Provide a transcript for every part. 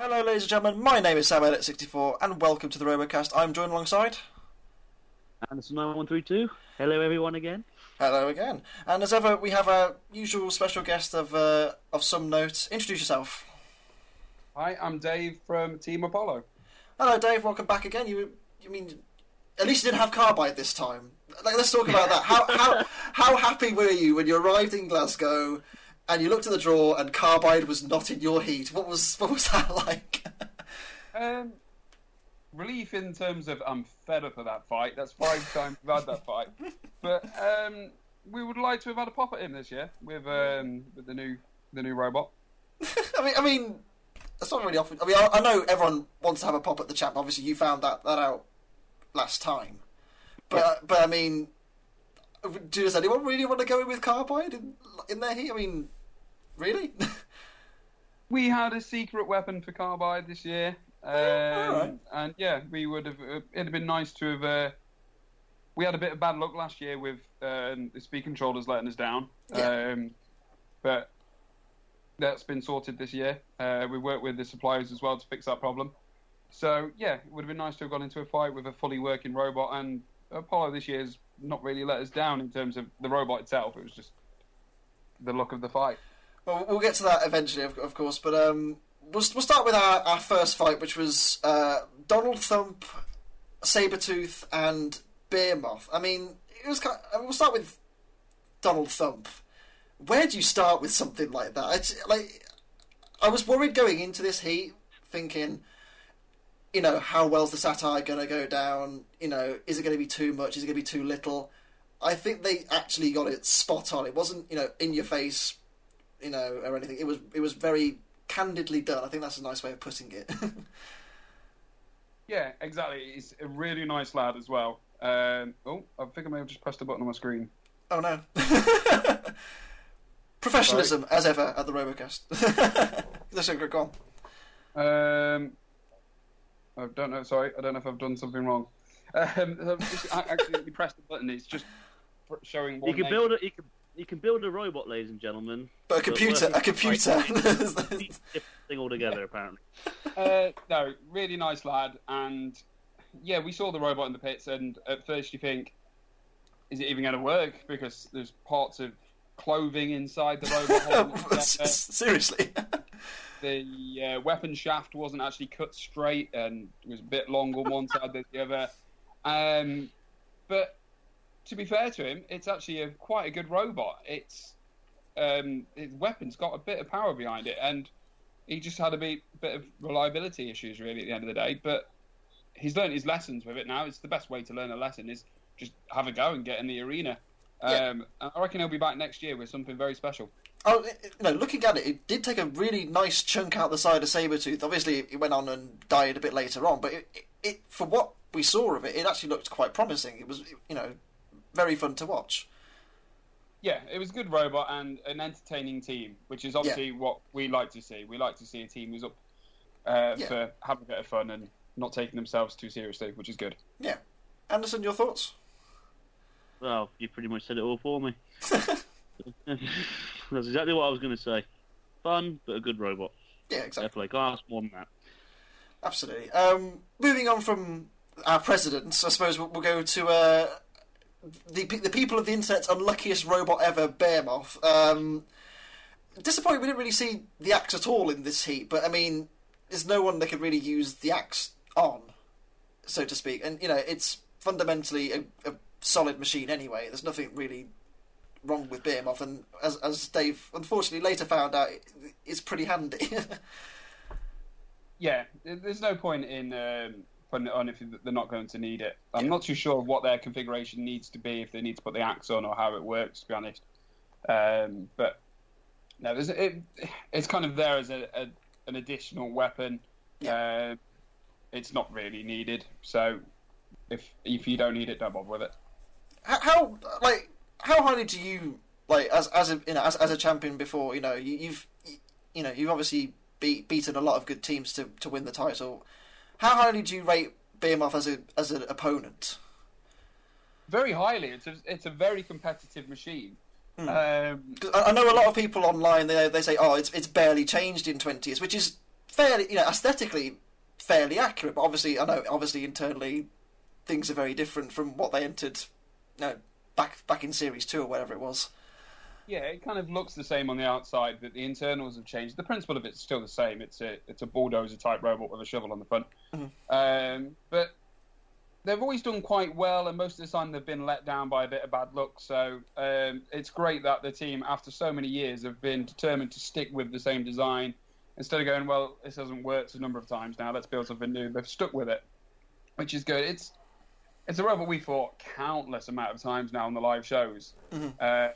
Hello ladies and gentlemen, my name is Sam Elliott 64 and welcome to the RoboCast. I'm joined alongside Anderson 9132. Hello everyone again. Hello again. And as ever we have our usual special guest of some note. Introduce yourself. Hi, I'm Dave from Team Apollo. Hello Dave, welcome back again. You mean at least you didn't have Carbide this time. Like, let's talk about that. How happy were you when you arrived in Glasgow? And you looked at the drawer, and Carbide was not in your heat. What was that like? Relief in terms of I'm fed up of that fight. That's 5 times we've had that fight. But we would like to have had a pop at him this year with the new robot. I mean, that's not really often. I mean, I know everyone wants to have a pop at the chap. Obviously, you found that out last time. But yeah. But I mean, does anyone really want to go in with Carbide in their heat? I mean. Really? We had a secret weapon for Carbide this year. Right. And yeah, we would have. It'd have been nice to have. We had a bit of bad luck last year with the speed controllers letting us down. Yeah. But that's been sorted this year. We worked with the suppliers as well to fix that problem. So yeah, it would have been nice to have gone into a fight with a fully working robot. And Apollo this year's not really let us down in terms of the robot itself. It was just the luck of the fight. Well, we'll get to that eventually, of course, but we'll start with our first fight, which was Donald Thump, Sabretooth, and Behemoth. I mean, it was we'll start with Donald Thump. Where do you start with something like that? I was worried going into this heat, thinking, you know, how well's the satire going to go down? You know, is it going to be too much? Is it going to be too little? I think they actually got it spot on. It wasn't, you know, in your face, you know, or anything. It was very candidly done. I think that's a nice way of putting it. Yeah, exactly. He's a really nice lad as well. I think I may have just pressed a button on my screen. Oh, no. Professionalism, sorry. As ever, at the RoboCast. Listen, go on. I don't know. Sorry, I don't know if I've done something wrong. I accidentally pressed the button. It's just showing. You can build a robot, ladies and gentlemen. But a computer. Different thing altogether, apparently. No, really nice lad, and yeah, we saw the robot in the pits, and at first you think, is it even going to work? Because there's parts of clothing inside the robot. Seriously. The weapon shaft wasn't actually cut straight and was a bit long on one side than the other. But to be fair to him, it's actually quite a good robot. Its weapon's got a bit of power behind it, and he just had a bit of reliability issues really at the end of the day. But he's learned his lessons with it now. It's the best way to learn a lesson is just have a go and get in the arena. Yeah. I reckon he'll be back next year with something very special. Oh, no, looking at it, it did take a really nice chunk out the side of Sabretooth. Obviously, it went on and died a bit later on, but it for what we saw of it, it actually looked quite promising. It was, you know, very fun to watch. Yeah, it was a good robot and an entertaining team, which is obviously what we like to see. We like to see a team who's up for having a bit of fun and not taking themselves too seriously, which is good. Yeah. Anderson, your thoughts? Well, you pretty much said it all for me. That's exactly what I was going to say. Fun, but a good robot. Yeah, exactly. Definitely. Can't ask more than that. Absolutely. Moving on from our presidents, I suppose we'll go to the people of the internet's unluckiest robot ever, Behemoth. Disappointed we didn't really see the axe at all in this heat, but I mean, there's no one that could really use the axe on, so to speak. And, you know, it's fundamentally a solid machine anyway. There's nothing really wrong with Behemoth, and as Dave unfortunately later found out, it's pretty handy. Yeah, there's no point in putting it on if they're not going to need it. I'm not too sure what their configuration needs to be, if they need to put the axe on or how it works, to be honest. But no, it's kind of there as an additional weapon. Yeah. It's not really needed, so if you don't need it, don't bother with it. How highly do you as a champion before? You know, you've obviously beaten a lot of good teams to win the title. How highly do you rate Behemoth as an opponent? Very highly. It's a very competitive machine. Hmm. I know a lot of people online they say, oh, it's barely changed in 20 years, which is fairly, you know, aesthetically fairly accurate, but obviously, I know, obviously internally things are very different from what they entered, you know, back in Series 2 or whatever it was. Yeah, it kind of looks the same on the outside, but the internals have changed. The principle of it's still the same. It's a bulldozer-type robot with a shovel on the front. Mm-hmm. But they've always done quite well, and most of the time they've been let down by a bit of bad luck. So it's great that the team, after so many years, have been determined to stick with the same design. Instead of going, well, this hasn't worked a number of times now, let's build something new. They've stuck with it, which is good. It's a robot we fought countless amount of times now on the live shows. Mm-hmm.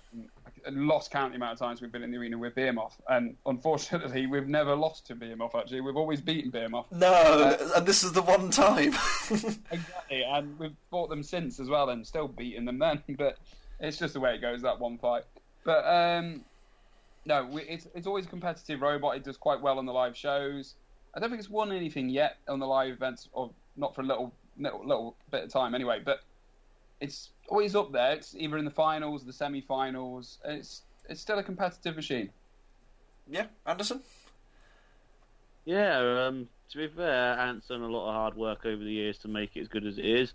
Lost count the amount of times we've been in the arena with Behemoth. And unfortunately, we've never lost to Behemoth, actually. We've always beaten Behemoth. No, and this is the one time. Exactly, and we've fought them since as well and still beaten them then. But it's just the way it goes, that one fight. But, it's always a competitive robot. It does quite well on the live shows. I don't think it's won anything yet on the live events, or not for a little bit of time anyway, but it's always up there. It's either in the finals, the semi-finals. It's still a competitive machine. Yeah, Anderson? Yeah, to be fair, Ant's done a lot of hard work over the years to make it as good as it is.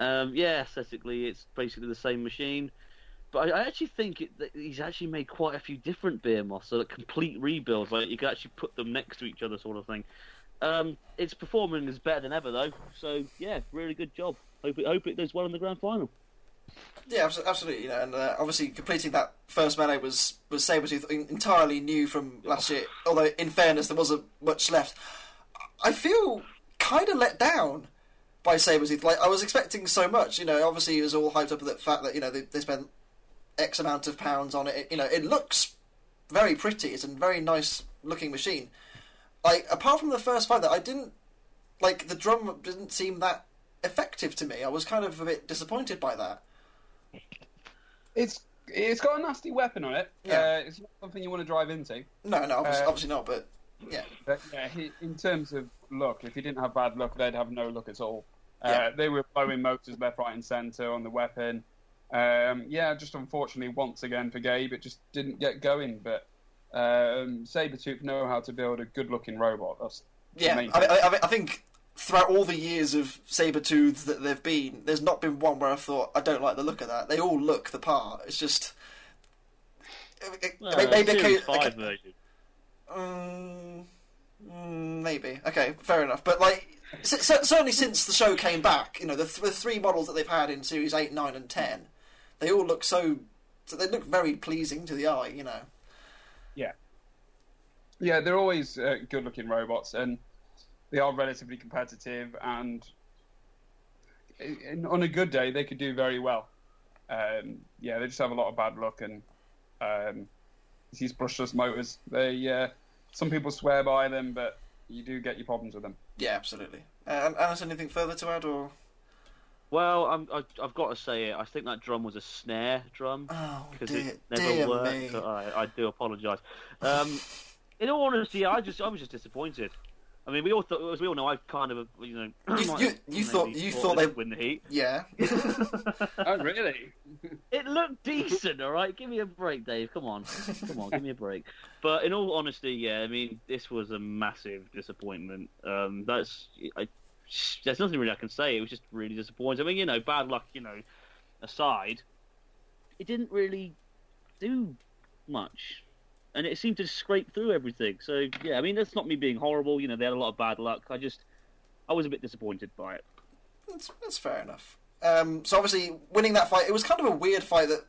Yeah, aesthetically, it's basically the same machine, but I actually think that he's actually made quite a few different Behemoths, so like complete rebuilds, like you can actually put them next to each other sort of thing. Its performing is better than ever, though. So yeah, really good job. Hope it does well in the grand final. Yeah, absolutely. You know, and obviously completing that first melee was Sabretooth, entirely new from last year. Although in fairness, there wasn't much left. I feel kind of let down by Sabretooth. Like I was expecting so much. You know, obviously it was all hyped up with the fact that, you know, they spent X amount of pounds on it. It, you know, it looks very pretty. It's a very nice looking machine. Like, apart from the first fight, that I didn't like, the drum didn't seem that effective to me. I was kind of a bit disappointed by that. It's got a nasty weapon on it. Yeah. It's not something you want to drive into. No, obviously not. But yeah, in terms of luck, if you didn't have bad luck, they'd have no luck at all. Yeah. They were blowing motors left, right, and centre on the weapon. Just unfortunately, once again for Gabe, it just didn't get going. But Sabretooth know how to build a good-looking robot. I think throughout all the years of Sabretooths that they've been, there's not been one where I've thought, I don't like the look of that. They all look the part. It's just... Maybe. Okay, fair enough. But like, certainly since the show came back, you know, the three models that they've had in Series 8, 9 and 10, they all look so they look very pleasing to the eye, you know. Yeah, they're always good-looking robots, and they are relatively competitive, and on a good day, they could do very well. They just have a lot of bad luck, and these brushless motors, they some people swear by them, but you do get your problems with them. Yeah, absolutely. Anderson, anything further to add, or...? Well, I've got to say it. I think that drum was a snare drum because it never worked. So I do apologise. In all honesty, I was just disappointed. I mean, we all know I kind of, you know, you thought they'd win the heat. Yeah. Oh really? It looked decent. All right, give me a break, Dave. Come on, give me a break. But in all honesty, yeah, I mean, this was a massive disappointment. There's nothing really I can say. It was just really disappointing. I mean, you know, bad luck, you know, aside, it didn't really do much, and it seemed to scrape through everything. So yeah, I mean, that's not me being horrible. You know, they had a lot of bad luck. I was a bit disappointed by it. That's fair enough. So obviously, winning that fight, it was kind of a weird fight that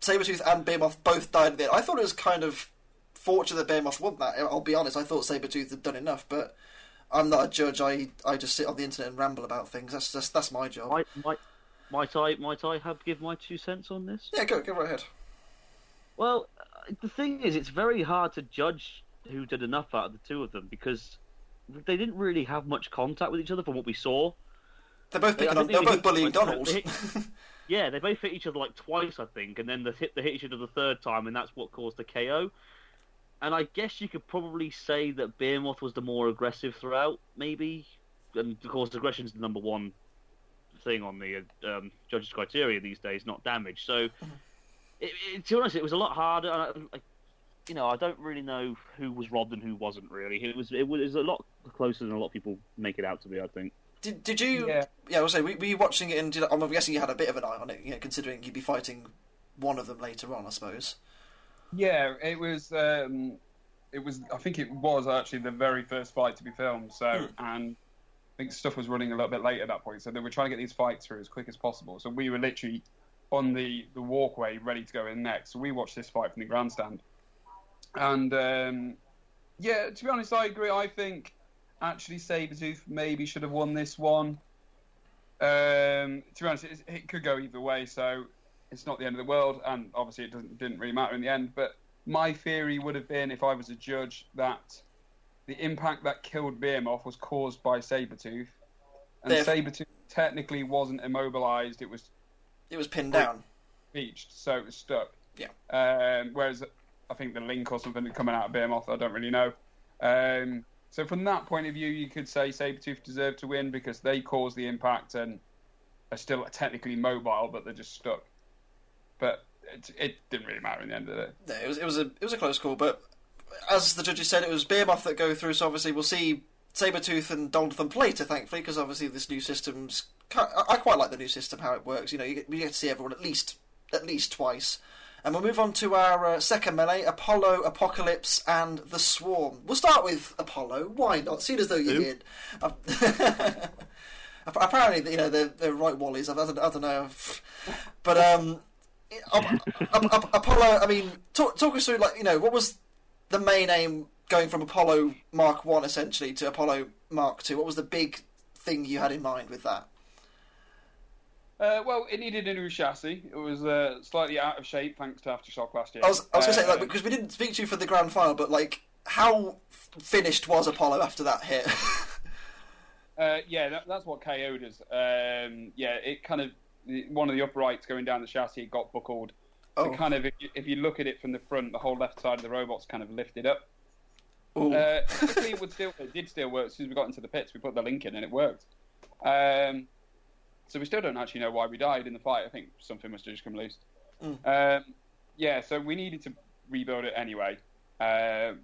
Sabretooth and Behemoth both died at the end. I thought it was kind of fortunate that Behemoth won that. I'll be honest, I thought Sabretooth had done enough, but I'm not a judge. I just sit on the internet and ramble about things. That's my job. Might I give my 2 cents on this? Yeah, go right ahead. Well, the thing is, it's very hard to judge who did enough out of the two of them because they didn't really have much contact with each other from what we saw. They're both both bullying Donald. They both hit each other like twice, I think, and then they hit each other the third time, and that's what caused the KO. And I guess you could probably say that Behemoth was the more aggressive throughout, maybe. And, of course, aggression's the number one thing on the judges' criteria these days, not damage. So, to be honest, it was a lot harder. And I, you know, I don't really know who was robbed and who wasn't really. It was a lot closer than a lot of people make it out to be, I think. Did you? Yeah, I was saying, were you watching it? And I'm guessing you had a bit of an eye on it, you know, considering you'd be fighting one of them later on, I suppose. Yeah, it was. I think it was actually the very first fight to be filmed. So, and I think stuff was running a little bit late at that point. So they were trying to get these fights through as quick as possible. So we were literally on the walkway ready to go in next. So we watched this fight from the grandstand. And yeah, to be honest, I agree. I think actually Sabretooth maybe should have won this one. To be honest, it could go either way. So it's not the end of the world, and obviously it didn't really matter in the end. But my theory would have been, if I was a judge, that the impact that killed Behemoth was caused by Sabretooth, and Sabretooth technically wasn't immobilized. It was pinned down, beached, so it was stuck. Yeah. Whereas I think the link or something coming out of Behemoth, I don't really know. So from that point of view, you could say Sabretooth deserved to win because they caused the impact and are still technically mobile, but they're just stuck. But it didn't really matter in the end of the day. No, it was a close call, but as the judges said, it was Behemoth that go through, so obviously we'll see Sabretooth and Donald Thump later, thankfully, because obviously this new system's... I quite like the new system, how it works. You know, we get to see everyone at least twice. And we'll move on to our second melee, Apollo, Apocalypse, and The Swarm. We'll start with Apollo. Why not? Seeing as though you're in. Apparently, you know, they're right wallies. I don't know. But... Apollo, I mean, talk us through, like, you know, what was the main aim going from Apollo Mark 1 essentially to Apollo Mark 2? What was the big thing you had in mind with that? Well, it needed a new chassis. It was slightly out of shape thanks to Aftershock last year. I was going to say, like, because we didn't speak to you for the grand final, but like, how finished was Apollo after that hit? Yeah, that's what KO'd us. Yeah, it kind of... one of the uprights going down the chassis got buckled. So kind of, if you look at it from the front, the whole left side of the robot's kind of lifted up. It did still work. As soon as we got into the pits, we put the link in and it worked. So we still don't actually know why we died in the fight. I think something must have just come loose. Yeah, so we needed to rebuild it anyway.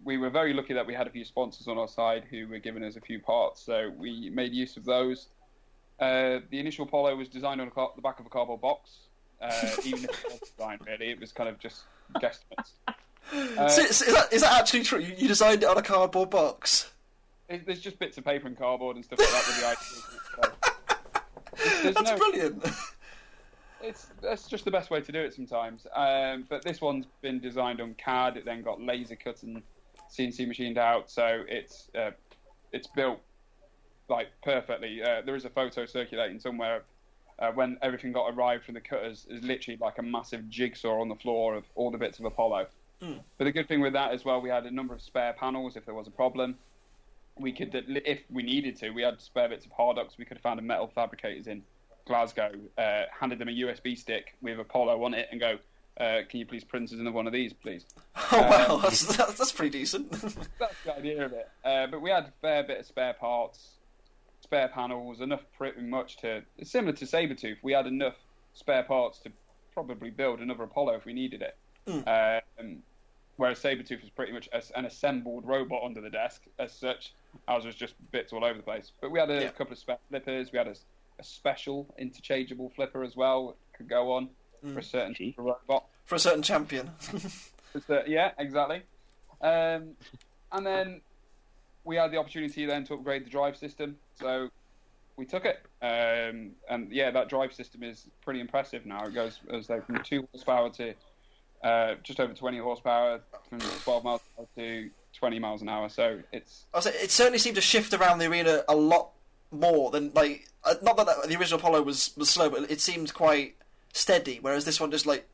We were very lucky that we had a few sponsors on our side who were giving us a few parts, so we made use of those. The initial Apollo was designed on the back of a cardboard box. Even if it was designed, really, it was kind of just guesstimates. Is that actually true? You designed it on a cardboard box? There's just bits of paper and cardboard and stuff like that with the idea. That's brilliant. That's just the best way to do it sometimes. But this one's been designed on CAD. It then got laser cut and CNC machined out, so it's built like perfectly. There is a photo circulating somewhere when everything got arrived from the cutters is literally like a massive jigsaw on the floor of all the bits of Apollo. But the good thing with that as well, we had a number of spare panels. If there was a problem, we could, if we needed to, we had spare bits of Hardox. We could have found a metal fabricators in Glasgow, handed them a USB stick with Apollo on it and go, can you please print us another one of these, please? Wow, that's pretty decent. That's the idea of it. But we had a fair bit of spare parts, spare panels, enough pretty much to, similar to Sabretooth, we had enough spare parts to probably build another Apollo if we needed it. Whereas Sabretooth was pretty much an assembled robot under the desk as such. Ours was just bits all over the place, but we had a couple of spare flippers. We had a special interchangeable flipper as well that could go on for a certain robot, for a certain champion. Yeah, exactly. And then we had the opportunity then to upgrade the drive system, so we took it. And yeah, that drive system is pretty impressive now. It goes as though from 2 horsepower to just over 20 horsepower, from 12 miles an hour to 20 miles an hour. So it's... it certainly seemed to shift around the arena a lot more than, like... not that the original Apollo was slow, but it seemed quite steady, whereas this one just, like,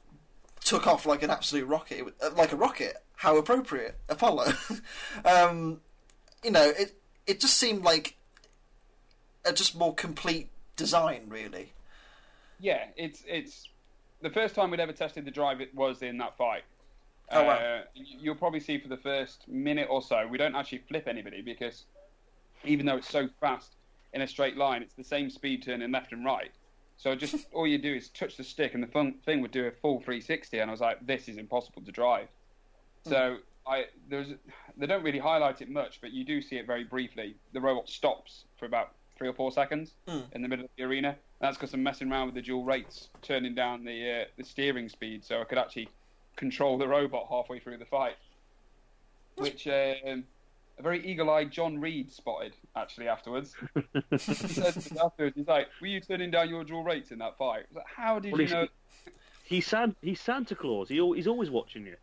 took off like an absolute rocket. Like a rocket. How appropriate. Apollo. You know, it just seemed like a just more complete design, really. Yeah, it's the first time we'd ever tested the drive. It was in that fight. Oh, wow. You'll probably see for the first minute or so, we don't actually flip anybody because even though it's so fast in a straight line, it's the same speed turning left and right. So just all you do is touch the stick, and the thing would do a full 360. And I was like, this is impossible to drive. So they don't really highlight it much, but you do see it very briefly. The robot stops for about 3 or 4 seconds in the middle of the arena. And that's because I'm messing around with the dual rates, turning down the steering speed, so I could actually control the robot halfway through the fight, which a very eagle-eyed John Reed spotted, actually, afterwards. He said to me afterwards, he's like, were you turning down your dual rates in that fight? I was like, how did you know? He's Santa Claus. He's always watching you.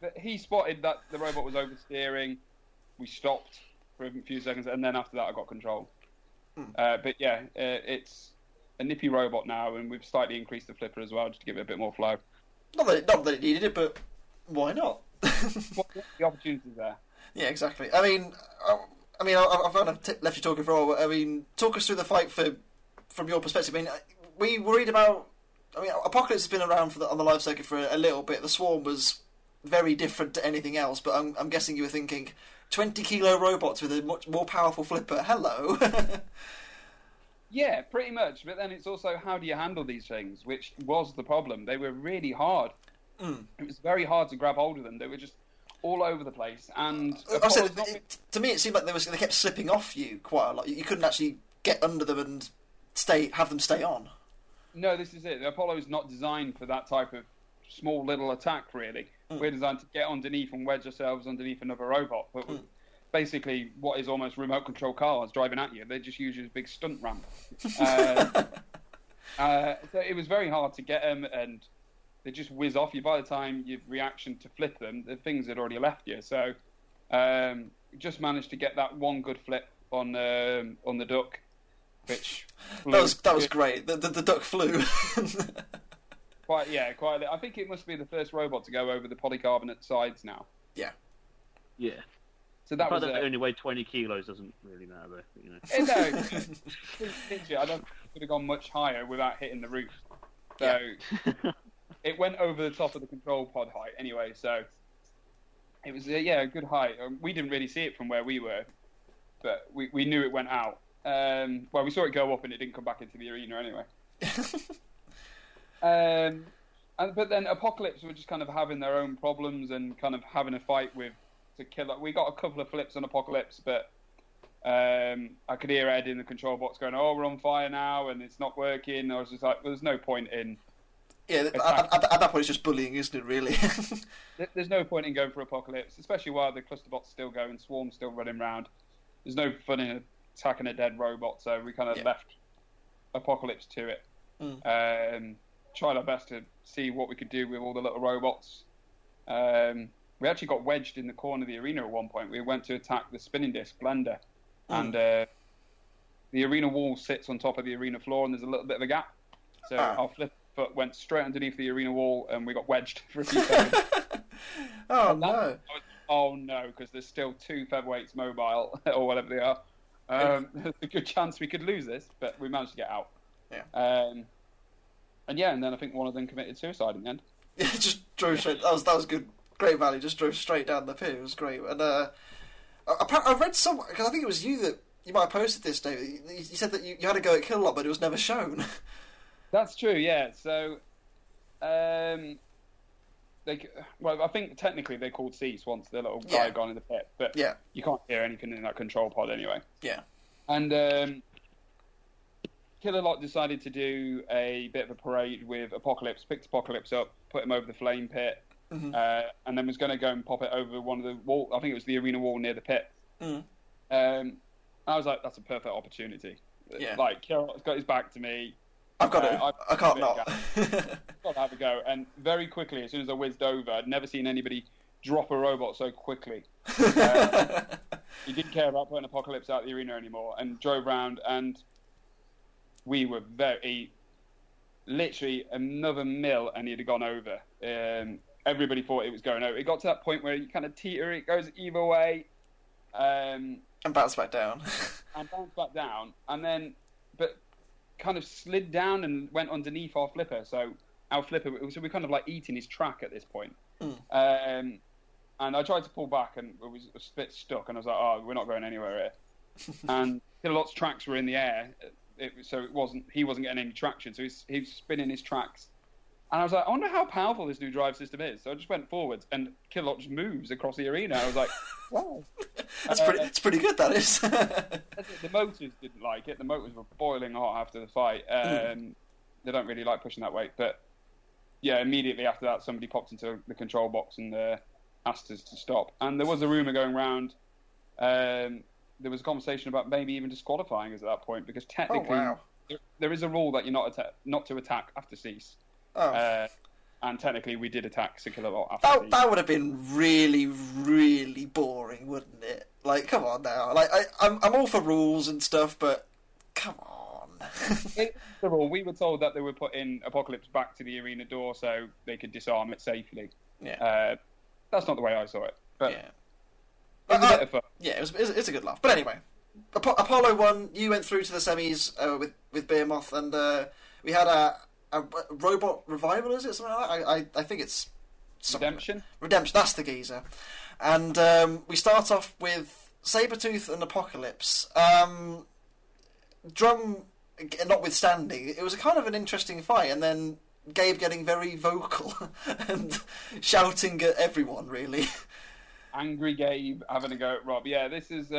But he spotted that the robot was oversteering. We stopped for a few seconds, and then after that I got control. But yeah, it's a nippy robot now, and we've slightly increased the flipper as well, just to give it a bit more flow. Not that it needed it, but why not? The opportunity's there. Yeah, exactly. I mean, I've left you talking for a while. I mean, talk us through the fight from your perspective. I mean, we worried about... I mean, Apocalypse has been around on the live circuit for a little bit. The Swarm was very different to anything else, but I'm guessing you were thinking 20-kilo robots with a much more powerful flipper. Hello. Yeah, pretty much. But then it's also, how do you handle these things, which was the problem. They were really hard. It was very hard to grab hold of them. They were just all over the place. And to me, it seemed like they kept slipping off you quite a lot. You couldn't actually get under them and have them stay on. No, this is it. The Apollo is not designed for that type of small little attack, really. We're designed to get underneath and wedge ourselves underneath another robot. But basically, what is almost remote control cars driving at you, they just use you as a big stunt ramp. So it was very hard to get them, and they just whiz off you. By the time your reaction to flip them, the things had already left you. So just managed to get that one good flip on the duck, which flew. That was great. The duck flew. Quite. I think it must be the first robot to go over the polycarbonate sides now. Yeah. So that was it. Only weighed 20 kilos. Doesn't really matter, though. You know. No, I don't think it could have gone much higher without hitting the roof. So it went over the top of the control pod height anyway. So it was a good height. We didn't really see it from where we were, but we knew it went out. We saw it go up and it didn't come back into the arena anyway. But then Apocalypse were just kind of having their own problems and kind of having a fight with the Killalot. We got a couple of flips on Apocalypse, but I could hear Ed in the control box going, "Oh, we're on fire now, and it's not working." I was just like, well, "There's no point in." Yeah, at that point, it's just bullying, isn't it? Really. There's no point in going for Apocalypse, especially while the clusterbot's still going, Swarm's still running around. There's no fun in attacking a dead robot, so we kind of left Apocalypse to it. Tried our best to see what we could do with all the little robots. We actually got wedged in the corner of the arena at one point. We went to attack the spinning disc Blender, and the arena wall sits on top of the arena floor, and there's a little bit of a gap. So our flip foot went straight underneath the arena wall, and we got wedged for a few seconds. Oh no, because there's still 2 featherweights mobile or whatever they are. There's a good chance we could lose this, but we managed to get out. Yeah. And then I think one of them committed suicide in the end. Yeah, just drove straight. That was good. Great value. Just drove straight down the pit. It was great. And I read somewhere, because I think it was you that you might have posted this, Dave. You said that you had a go at Killalot, but it was never shown. That's true. Yeah. So, I think technically they called cease once the little guy had gone in the pit, but you can't hear anything in that control pod anyway. Yeah. And Killalot decided to do a bit of a parade with Apocalypse, picked Apocalypse up, put him over the flame pit, and then was going to go and pop it over one of the wall. I think it was the arena wall near the pit. I was like, that's a perfect opportunity. Yeah. Like, Killalot's got his back to me. I've got it. I can't not. I've got to have a go. And very quickly, as soon as I whizzed over, I'd never seen anybody drop a robot so quickly. He didn't care about putting Apocalypse out of the arena anymore, and drove round, and we were literally another mil, and he'd have gone over. Everybody thought it was going over. It got to that point where you kind of teeter, it goes either way. And bounced back down. And then, but kind of slid down and went underneath our flipper. So our flipper, so we're kind of like eating his track at this point. And I tried to pull back, and it was a bit stuck, and I was like, oh, we're not going anywhere here. And Killalot's tracks were in the air. He wasn't getting any traction, so he's spinning his tracks And I was like, I wonder how powerful this new drive system is. So I just went forwards, and Killalot just moves across the arena. I was like, wow. It's pretty good, that is. The motors didn't like it. The motors were boiling hot after the fight. They don't really like pushing that weight. But, yeah, immediately after that, somebody popped into the control box and asked us to stop. And there was a rumour going around. There was a conversation about maybe even disqualifying us at that point, because technically there is a rule that you're not to attack after cease. Oh. And technically, we did attack Killalot after that. That would have been really, really boring, wouldn't it? Like, come on now. Like, I'm all for rules and stuff, but come on. We were told that they were putting Apocalypse back to the arena door so they could disarm it safely. Yeah. That's not the way I saw it. But yeah. It's a good laugh. But anyway, Apollo won. You went through to the semis with Behemoth, and we had a robot revival, is it? Something like that? I think it's... Redemption, that's the geezer. And we start off with Sabretooth and Apocalypse. Drum notwithstanding, it was a kind of an interesting fight, and then Gabe getting very vocal and shouting at everyone, really. Angry Gabe having a go at Rob. Yeah, this is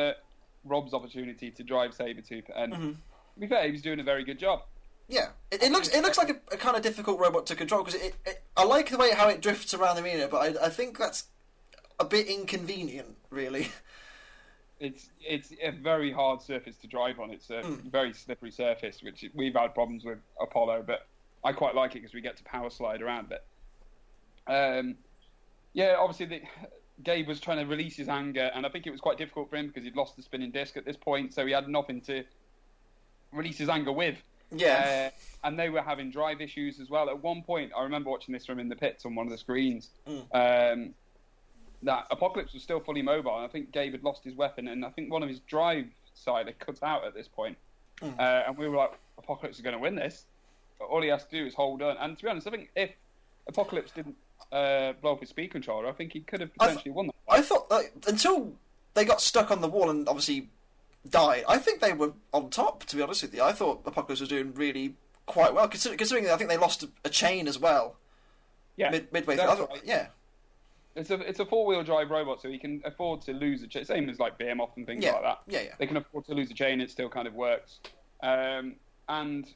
Rob's opportunity to drive Sabretooth, and to be fair, he was doing a very good job. Yeah, it looks like a kind of difficult robot to control, because I like the way how it drifts around the arena, but I think that's a bit inconvenient, really. It's a very hard surface to drive on. It's a very slippery surface, which we've had problems with Apollo, but I quite like it because we get to power slide around it. Yeah, obviously Gabe was trying to release his anger, and I think it was quite difficult for him because he'd lost the spinning disc at this point, so he had nothing to release his anger with. Yeah, and they were having drive issues as well. At one point, I remember watching this from in the pits on one of the screens. That Apocalypse was still fully mobile, and I think Gabe had lost his weapon, and I think one of his drive side had cut out at this point. And we were like, Apocalypse is going to win this. All he has to do is hold on. And to be honest, I think if Apocalypse didn't blow up his speed controller, I think he could have potentially won that fight. I thought until they got stuck on the wall and obviously died. I think they were on top, to be honest with you. I thought Apocalypse was doing really quite well, considering I think they lost a chain as well. Yeah, midway through. Right. Yeah, it's a 4-wheel drive robot, so you can afford to lose a chain. Same as like Behemoth and things like that. Yeah, yeah. They can afford to lose a chain. It still kind of works. And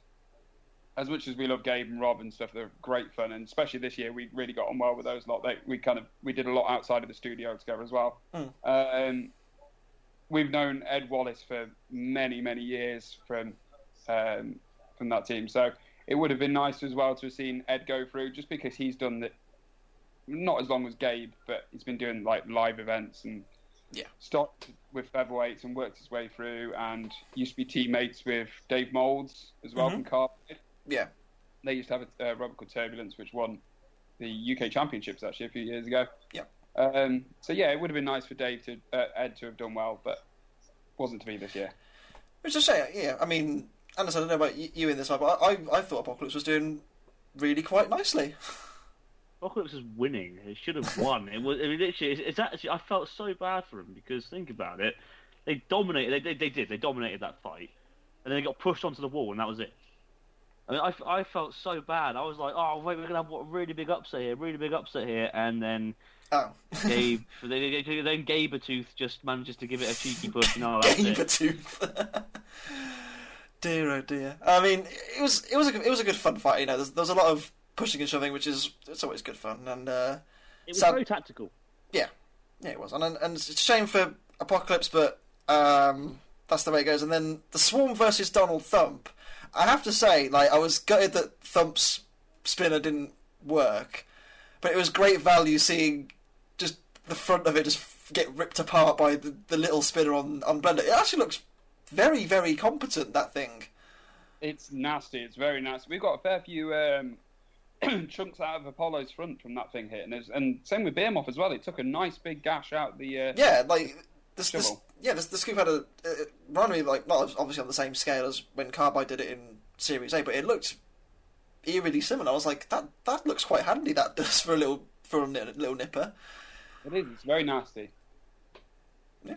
as much as we love Gabe and Rob and stuff, they're great fun, and especially this year we really got on well with those lot. We did a lot outside of the studio together as well. We've known Ed Wallace for many, many years from that team, so it would have been nice as well to have seen Ed go through, just because he's done that not as long as Gabe, but he's been doing like live events and started with featherweights and worked his way through, and used to be teammates with Dave Moulds as well from Carbide. Yeah, they used to have a robot called Turbulence, which won the UK Championships actually a few years ago. Yeah. So yeah, it would have been nice for Ed to have done well, but wasn't to be this year. Which I say, yeah. I mean, Anderson, I don't know about you in this side, but I thought Apocalypse was doing really quite nicely. Apocalypse was winning. It should have won. It's actually. I felt so bad for him because think about it, they dominated. They dominated that fight, and then they got pushed onto the wall, and that was it. I mean, I felt so bad. I was like, oh wait, we're gonna have a really big upset here, and then. Oh. Gabe. Then Gabertooth just manages to give it a cheeky push. No, Gabertooth. Dear, oh dear. I mean, it was a good fun fight. You know, there was a lot of pushing and shoving, which is it's always good fun. And it was very tactical. Yeah, yeah, it was. And it's a shame for Apocalypse, but that's the way it goes. And then the Swarm versus Donald Thump. I have to say, like, I was gutted that Thump's spinner didn't work, but it was great value seeing just the front of it just get ripped apart by the little spinner on Blender. It actually looks very, very competent, that thing. It's nasty. It's very nasty. We've got a fair few chunks out of Apollo's front from that thing hitting us, and same with Behemoth as well. It took a nice big gash out the... the scoop had it reminded me of, like, not obviously on the same scale as when Carbide did it in Series A, but it looked eerily similar. I was like, that looks quite handy. That does for a little nipper. It is. It's very nasty. Yeah.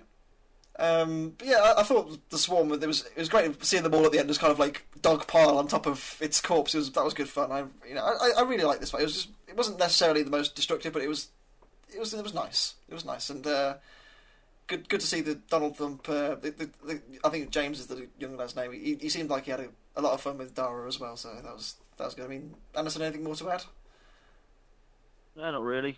But yeah, I thought the Swarm, it was great seeing them all at the end, just kind of like dog pile on top of its corpse. That was good fun. I really liked this fight. It wasn't necessarily the most destructive, but it was nice. It was nice, and good to see the Donald Thump. I think James is the young lad's name. He seemed like he had a lot of fun with Dara as well. So that was good. I mean, Anderson, anything more to add? No, not really.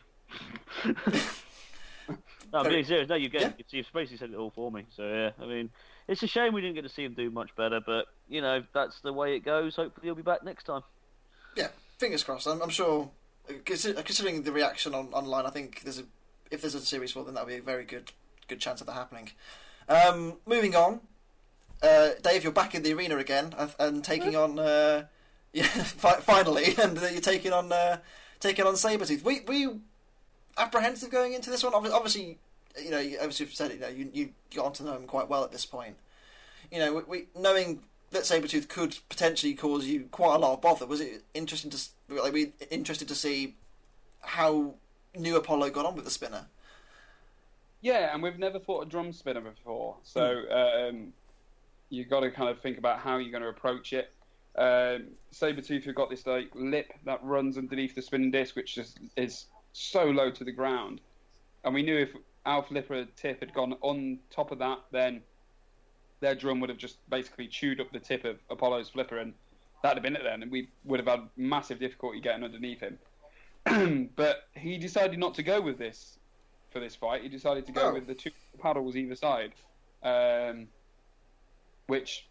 No, I'm being serious. No, you've basically said it all for me. So yeah, I mean, it's a shame we didn't get to see him do much better, but you know, that's the way it goes. Hopefully, he'll be back next time. Yeah, fingers crossed. I'm sure. Considering the reaction online, I think if there's a series four, then that'll be a very good chance of that happening. Moving on, Dave, you're back in the arena again and taking on finally, and you're taking on Sabretooth. We apprehensive going into this one? Obviously, you know, obviously you've said it, you got to know him quite well at this point. You know, we knowing that Sabretooth could potentially cause you quite a lot of bother, was it interesting to see how New Apollo got on with the spinner? Yeah, and we've never fought a drum spinner before, so you've got to kind of think about how you're going to approach it. Sabretooth, who got this like lip that runs underneath the spinning disc, which is so low to the ground, and we knew if our flipper tip had gone on top of that, then their drum would have just basically chewed up the tip of Apollo's flipper, and that'd have been it then, and we would have had massive difficulty getting underneath him. But he decided not to go with this for this fight. He decided to go with the two paddles either side, which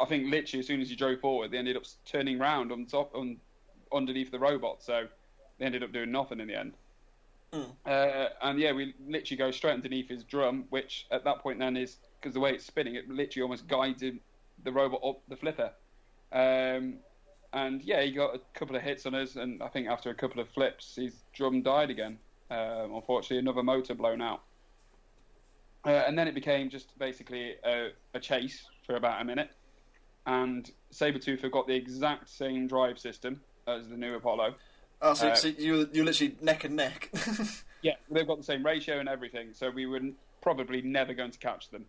I think literally as soon as he drove forward, they ended up turning round underneath the robot, so they ended up doing nothing in the end. And yeah, we literally go straight underneath his drum, which at that point then is, because the way it's spinning, it literally almost guided the robot up the flipper. And yeah, he got a couple of hits on us, and I think after a couple of flips, his drum died again. Unfortunately, another motor blown out. And then it became just basically a chase for about a minute. And Sabretooth have got the exact same drive system as the new Apollo. Oh, so you're literally neck and neck. Yeah, they've got the same ratio and everything, so we were probably never going to catch them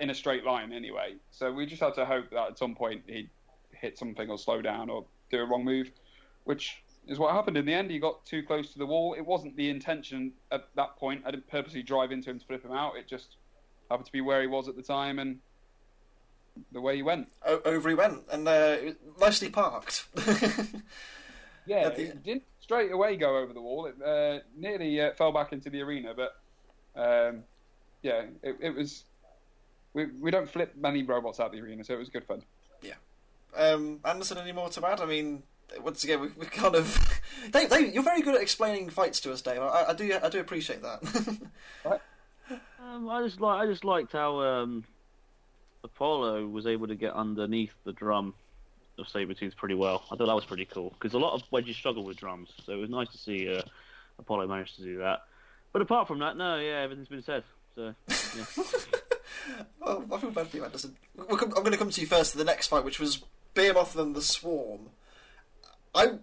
in a straight line anyway. So we just had to hope that at some point he'd hit something or slow down or do a wrong move, which is what happened in the end. He got too close to the wall. It wasn't the intention at that point. I didn't purposely drive into him to flip him out. It just happened to be where he was at the time, and the way he went. Over he went, and nicely parked. Yeah, it didn't straight away go over the wall. It nearly fell back into the arena, but yeah, it was. We don't flip many robots out of the arena, so it was good fun. Yeah, Anderson, any more to add? I mean, once again, we kind of. Dave, you're very good at explaining fights to us, Dave. I do appreciate that. Right. I just liked how Apollo was able to get underneath the drum of Sabretooth pretty well. I thought that was pretty cool, because a lot of wedges struggle with drums, so it was nice to see Apollo manage to do that. But apart from that, no, yeah, everything's been said. So, yeah. Well, I feel bad for you, Anderson. I'm going to come to you first to the next fight, which was Behemoth and the Swarm. Again,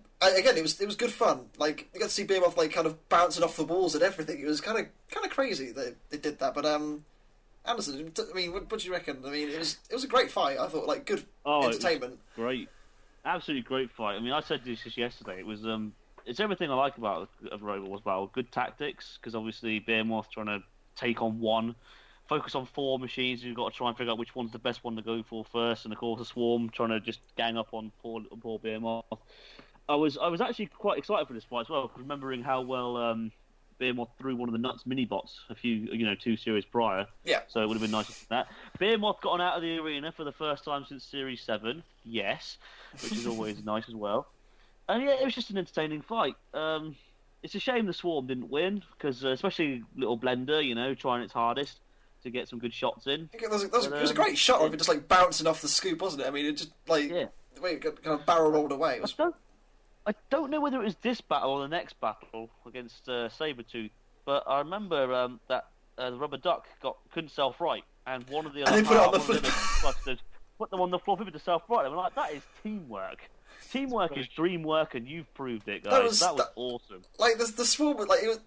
it was good fun. Like, you got to see Behemoth like kind of bouncing off the walls and everything. It was kind of crazy that they did that, but Anderson, I mean, what do you reckon? I mean, it was a great fight. I thought, like, good entertainment. Great, absolutely great fight. I mean, I said this just yesterday. It was it's everything I like about a Robot Wars battle. Good tactics, because obviously Behemoth trying to take on one, focus on four machines. You've got to try and figure out which one's the best one to go for first, and of course the Swarm trying to just gang up on poor Behemoth. I was actually quite excited for this fight as well, remembering how well. Behemoth threw one of the nuts mini bots two series prior. Yeah. So it would have been nice to see that. Behemoth got on out of the arena for the first time since Series 7. Yes. Which is always nice as well. And yeah, it was just an entertaining fight. It's a shame the Swarm didn't win, because especially little Blender, you know, trying its hardest to get some good shots in. It was a great shot of it just like bouncing off the scoop, wasn't it? I mean, it just like the way it got kind of barrel rolled away. It was... I don't know whether it was this battle or the next battle against Sabretooth, but I remember that the rubber duck couldn't self-right, and one of the other put them on the floor flipper to self-right. I'm like, that is teamwork. Teamwork is dream work, and you've proved it, guys. That was awesome. Like the Swarm, like it was,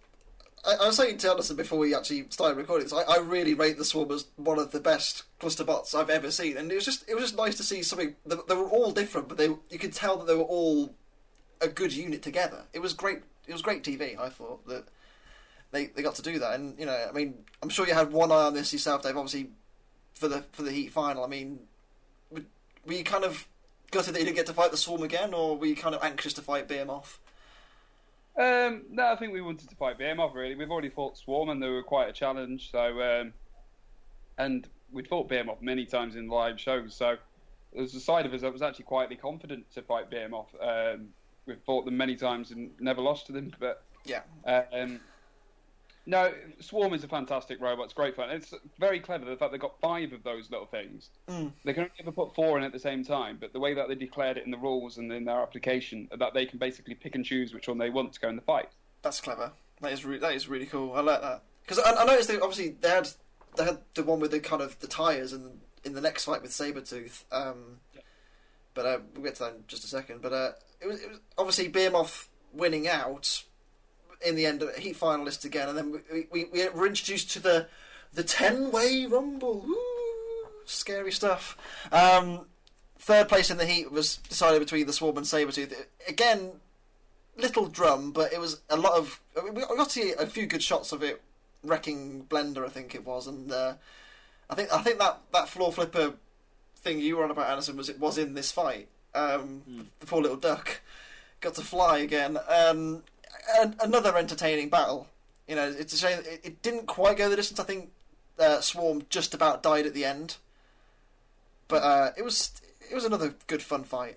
I was saying to Anderson before we actually started recording this, I really rate the Swarm as one of the best cluster bots I've ever seen, and it was just nice to see something. They were all different, but you could tell that they were all a good unit together. It was great. It was great TV. I thought that they got to do that, and you know, I mean, I'm sure you had one eye on this yourself, Dave. Obviously, for the Heat final, I mean, were you kind of gutted that you didn't get to fight the Swarm again, or were you kind of anxious to fight Behemoth? No, I think we wanted to fight Behemoth, really. We've already fought Swarm, and they were quite a challenge. So, and we'd fought Behemoth many times in live shows. So there's a side of us that was actually quietly confident to fight Behemoth. We've fought them many times and never lost to them. But yeah, no, Swarm is a fantastic robot. It's great fun. It's very clever the fact they got 5 of those little things. Mm. They can only ever put 4 in at the same time, but the way that they declared it in the rules and in their application, that they can basically pick and choose which one they want to go in the fight. That's clever. That is really cool. I like that, because I noticed that obviously they had the one with the kind of the tires and in the next fight with Sabretooth. Yeah. But we'll get to that in just a second. But it was obviously Behemoth winning out. In the end, Heat finalists again, and then we were introduced to the 10-way rumble. Ooh, scary stuff. Third place in the Heat was decided between the Swarm and Sabretooth. Again, little drum, but it was a lot of. I mean, we got to see a few good shots of it wrecking Blender, I think it was, and I think that floor flipper thing you were on about, Anderson, was in this fight. The poor little duck got to fly again. Another entertaining battle. You know, it's a shame it didn't quite go the distance. I think Swarm just about died at the end, but it was another good fun fight.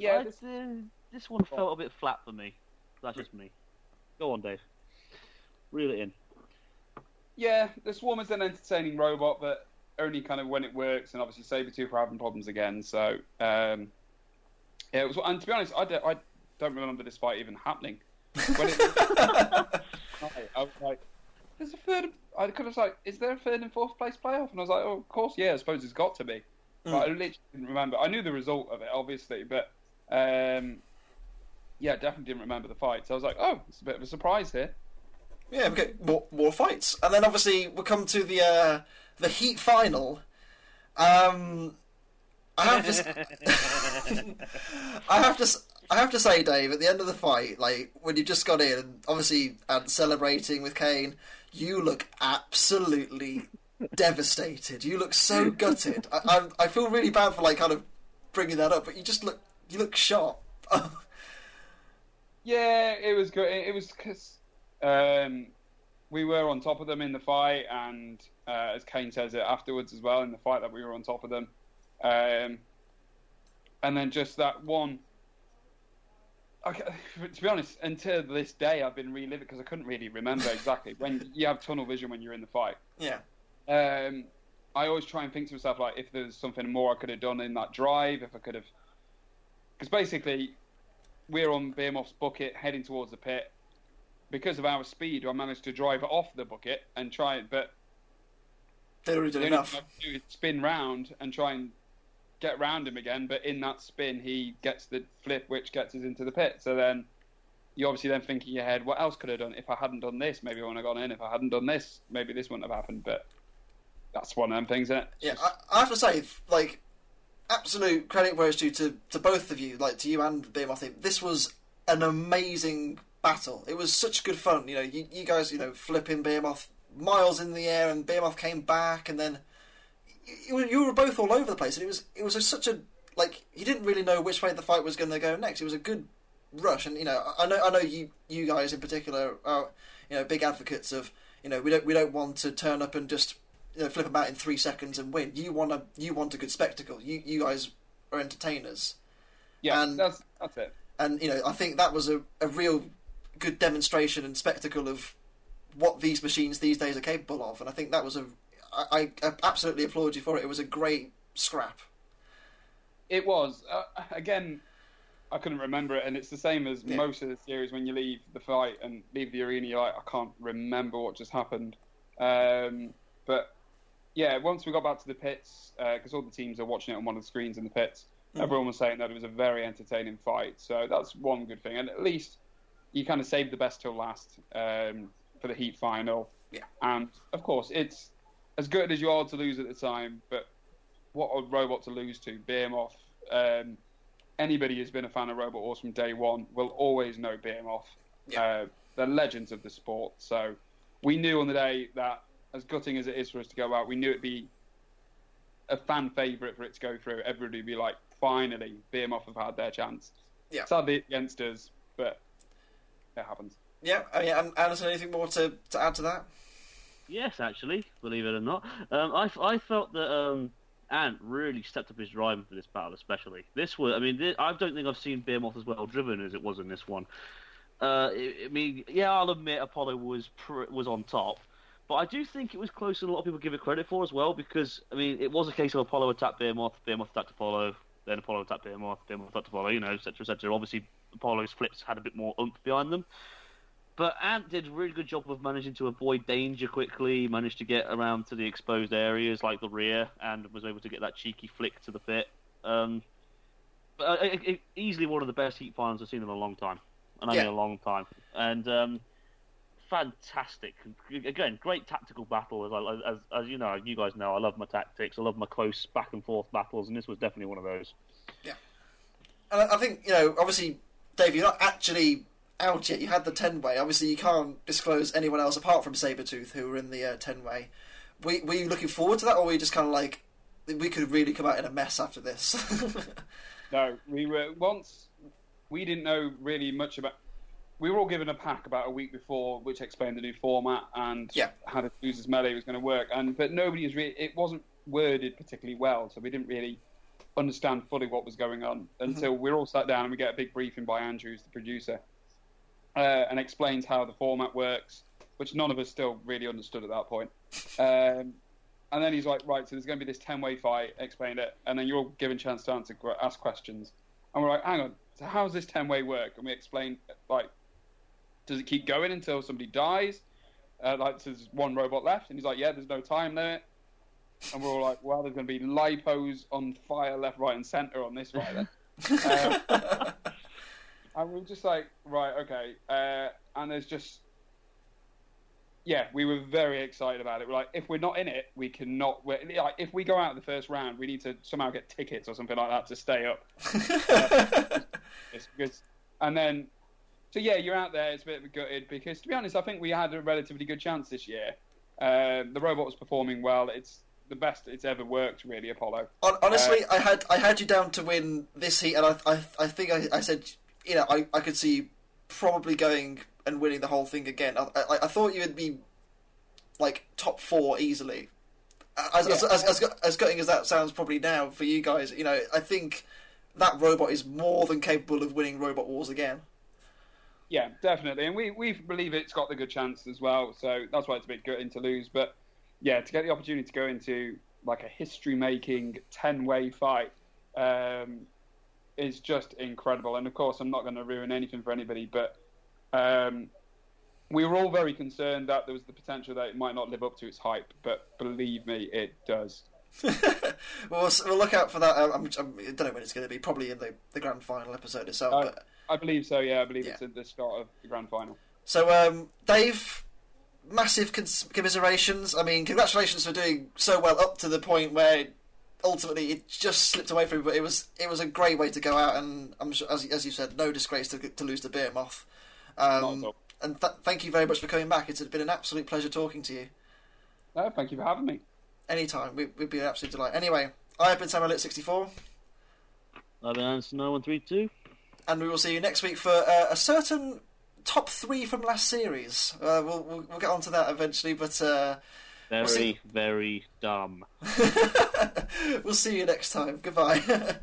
This one felt a bit flat for me. That's just me. Go on, Dave. Reel it in. Yeah, the Swarm is an entertaining robot, but only kind of when it works. And obviously, Sabretooth are having problems again. So yeah, it was. And to be honest, I don't remember this fight even happening. I was like, "There's a third." I could have like, "Is there a third and fourth place playoff?" And I was like, "Oh, of course, yeah. I suppose it's got to be." But I literally didn't remember. I knew the result of it, obviously, but yeah, definitely didn't remember the fight. So I was like, "Oh, it's a bit of a surprise here." Yeah, we get more fights, and then obviously we'll come to the Heat final. I have to say, Dave, at the end of the fight, like, when you just got in, obviously, and celebrating with Kane, you look absolutely devastated. You look so gutted. I feel really bad for, like, kind of bringing that up, but you look shot. Yeah, it was good. It was because we were on top of them in the fight, and as Kane says it afterwards as well, in the fight that we were on top of them. And then just that one... to be honest, until this day, I've been reliving because I couldn't really remember exactly when you have tunnel vision when you're in the fight. Yeah. I always try and think to myself, like, if there's something more I could have done in that drive, if I could have, because basically we're on Behemoth's bucket heading towards the pit. Because of our speed, I managed to drive it off the bucket and try it, but they already did enough. Thing I do is spin round and try and get round him again, but in that spin he gets the flip which gets us into the pit. So then you obviously then think in your head, what else could I have done? If I hadn't done this, maybe I wouldn't have gone in. If I hadn't done this, maybe this wouldn't have happened. But that's one of them things, isn't it? Yeah, I have to say, like, absolute credit where it's due to both of you, like to you and Beam. I think this was an amazing battle. It was such good fun. You know, you guys, you know, flipping Behemoth miles in the air, and Behemoth came back, and then you were both all over the place, and it was such a, like, you didn't really know which way the fight was going to go next. It was a good rush, and you know, I know you guys in particular are, you know, big advocates of, you know, we don't want to turn up and just, you know, flip about in 3 seconds and win. You want a good spectacle. You guys are entertainers. Yeah, and that's it. And you know, I think that was a real good demonstration and spectacle of what these machines these days are capable of, and I think that was I absolutely applaud you for it. It was a great scrap. It was. Again, I couldn't remember it, and it's the same as most of the series. When you leave the fight and leave the arena, you're like, I can't remember what just happened. But, yeah, once we got back to the pits, because all the teams are watching it on one of the screens in the pits, everyone was saying that it was a very entertaining fight. So that's one good thing. And at least you kind of save the best till last for the heat final. Yeah. And of course, it's as good as you are to lose at the time, but what a robot to lose to. Behemoth. Anybody who's been a fan of Robot Wars from day one will always know Behemoth. Yeah. They're legends of the sport. So we knew on the day that, as gutting as it is for us to go out, we knew it'd be a fan favourite for it to go through. Everybody would be like, finally, Behemoth have had their chance. Yeah. Sadly, it's against us, but it happens. Yeah. I mean, Anderson, anything more to add to that? Yes, actually, believe it or not. I felt that Ant really stepped up his driving for this battle, especially. This was, I mean, I don't think I've seen Behemoth as well driven as it was in this one. I mean, yeah, I'll admit Apollo was on top, but I do think it was closer than a lot of people give it credit for as well, because, I mean, it was a case of Apollo attacked Behemoth, Behemoth attacked Apollo, then Apollo attacked Behemoth, Behemoth attacked Apollo, you know, etc, etc. Obviously, Apollo's flips had a bit more oomph behind them. But Ant did a really good job of managing to avoid danger quickly, managed to get around to the exposed areas like the rear, and was able to get that cheeky flick to the pit. But easily one of the best heat finals I've seen in a long time. And I mean a long time. And fantastic. Again, great tactical battle. As you know, you guys know, I love my tactics. I love my close back-and-forth battles, and this was definitely one of those. Yeah. And I think, you know, obviously, Dave, you're not actually out yet. You had the 10-way. Obviously, you can't disclose anyone else apart from Sabretooth, who were in the 10-way. Were you looking forward to that, or were you just kind of like, we could really come out in a mess after this? No, we were... We didn't know really much about... We were all given a pack about a week before, which explained the new format and how the losers melee was going to work. But nobody was really... It wasn't worded particularly well, so we didn't really understand fully what was going on until we're all sat down and we get a big briefing by Andrew, who's the producer, and explains how the format works, which none of us still really understood at that point. And then he's like, right, so there's going to be this 10-way fight, explain it, and then you're all given a chance to answer, ask questions. And we're like, hang on, so how does this 10-way work? And we explain, like, does it keep going until somebody dies? Like, so there's one robot left. And he's like, yeah, there's no time limit. And we're all like, well, there's going to be lipos on fire left, right, and centre on this fight, then. And we were just like, right, okay. And there's just... Yeah, we were very excited about it. We're like, if we're not in it, we cannot... Like, if we go out the first round, we need to somehow get tickets or something like that to stay up. It's good. And then... So, yeah, you're out there. It's a bit gutted because, to be honest, I think we had a relatively good chance this year. The robot was performing well. It's the best it's ever worked, really, Apollo. Honestly, I had you down to win this heat, and I think I said, you know, I could see you probably going... and winning the whole thing again. I thought you would be like top four easily. As gutting as that sounds probably now for you guys, you know, I think that robot is more than capable of winning Robot Wars again. Yeah, definitely. And we believe it's got the good chance as well, so that's why it's a bit gutting to lose. But yeah, to get the opportunity to go into like a history-making 10-way fight is just incredible. And of course, I'm not going to ruin anything for anybody, but we were all very concerned that there was the potential that it might not live up to its hype, but believe me, it does. We'll look out for that. I don't know when it's going to be, probably in the grand final episode itself. But... I believe so, yeah. I believe it's at the start of the grand final. So, Dave, massive commiserations. I mean, congratulations for doing so well up to the point where ultimately it just slipped away from you, but it was a great way to go out, and I'm sure, as you said, no disgrace to lose to Behemoth. And thank you very much for coming back. It's been an absolute pleasure talking to you. No, thank you for having me. Anytime. We'd be an absolute delight. Anyway, I have been Sam Elliott 64. I've been Anderson 9132. And we will see you next week for a certain top three from last series. We'll get onto that eventually, but... very dumb. We'll see you next time. Goodbye.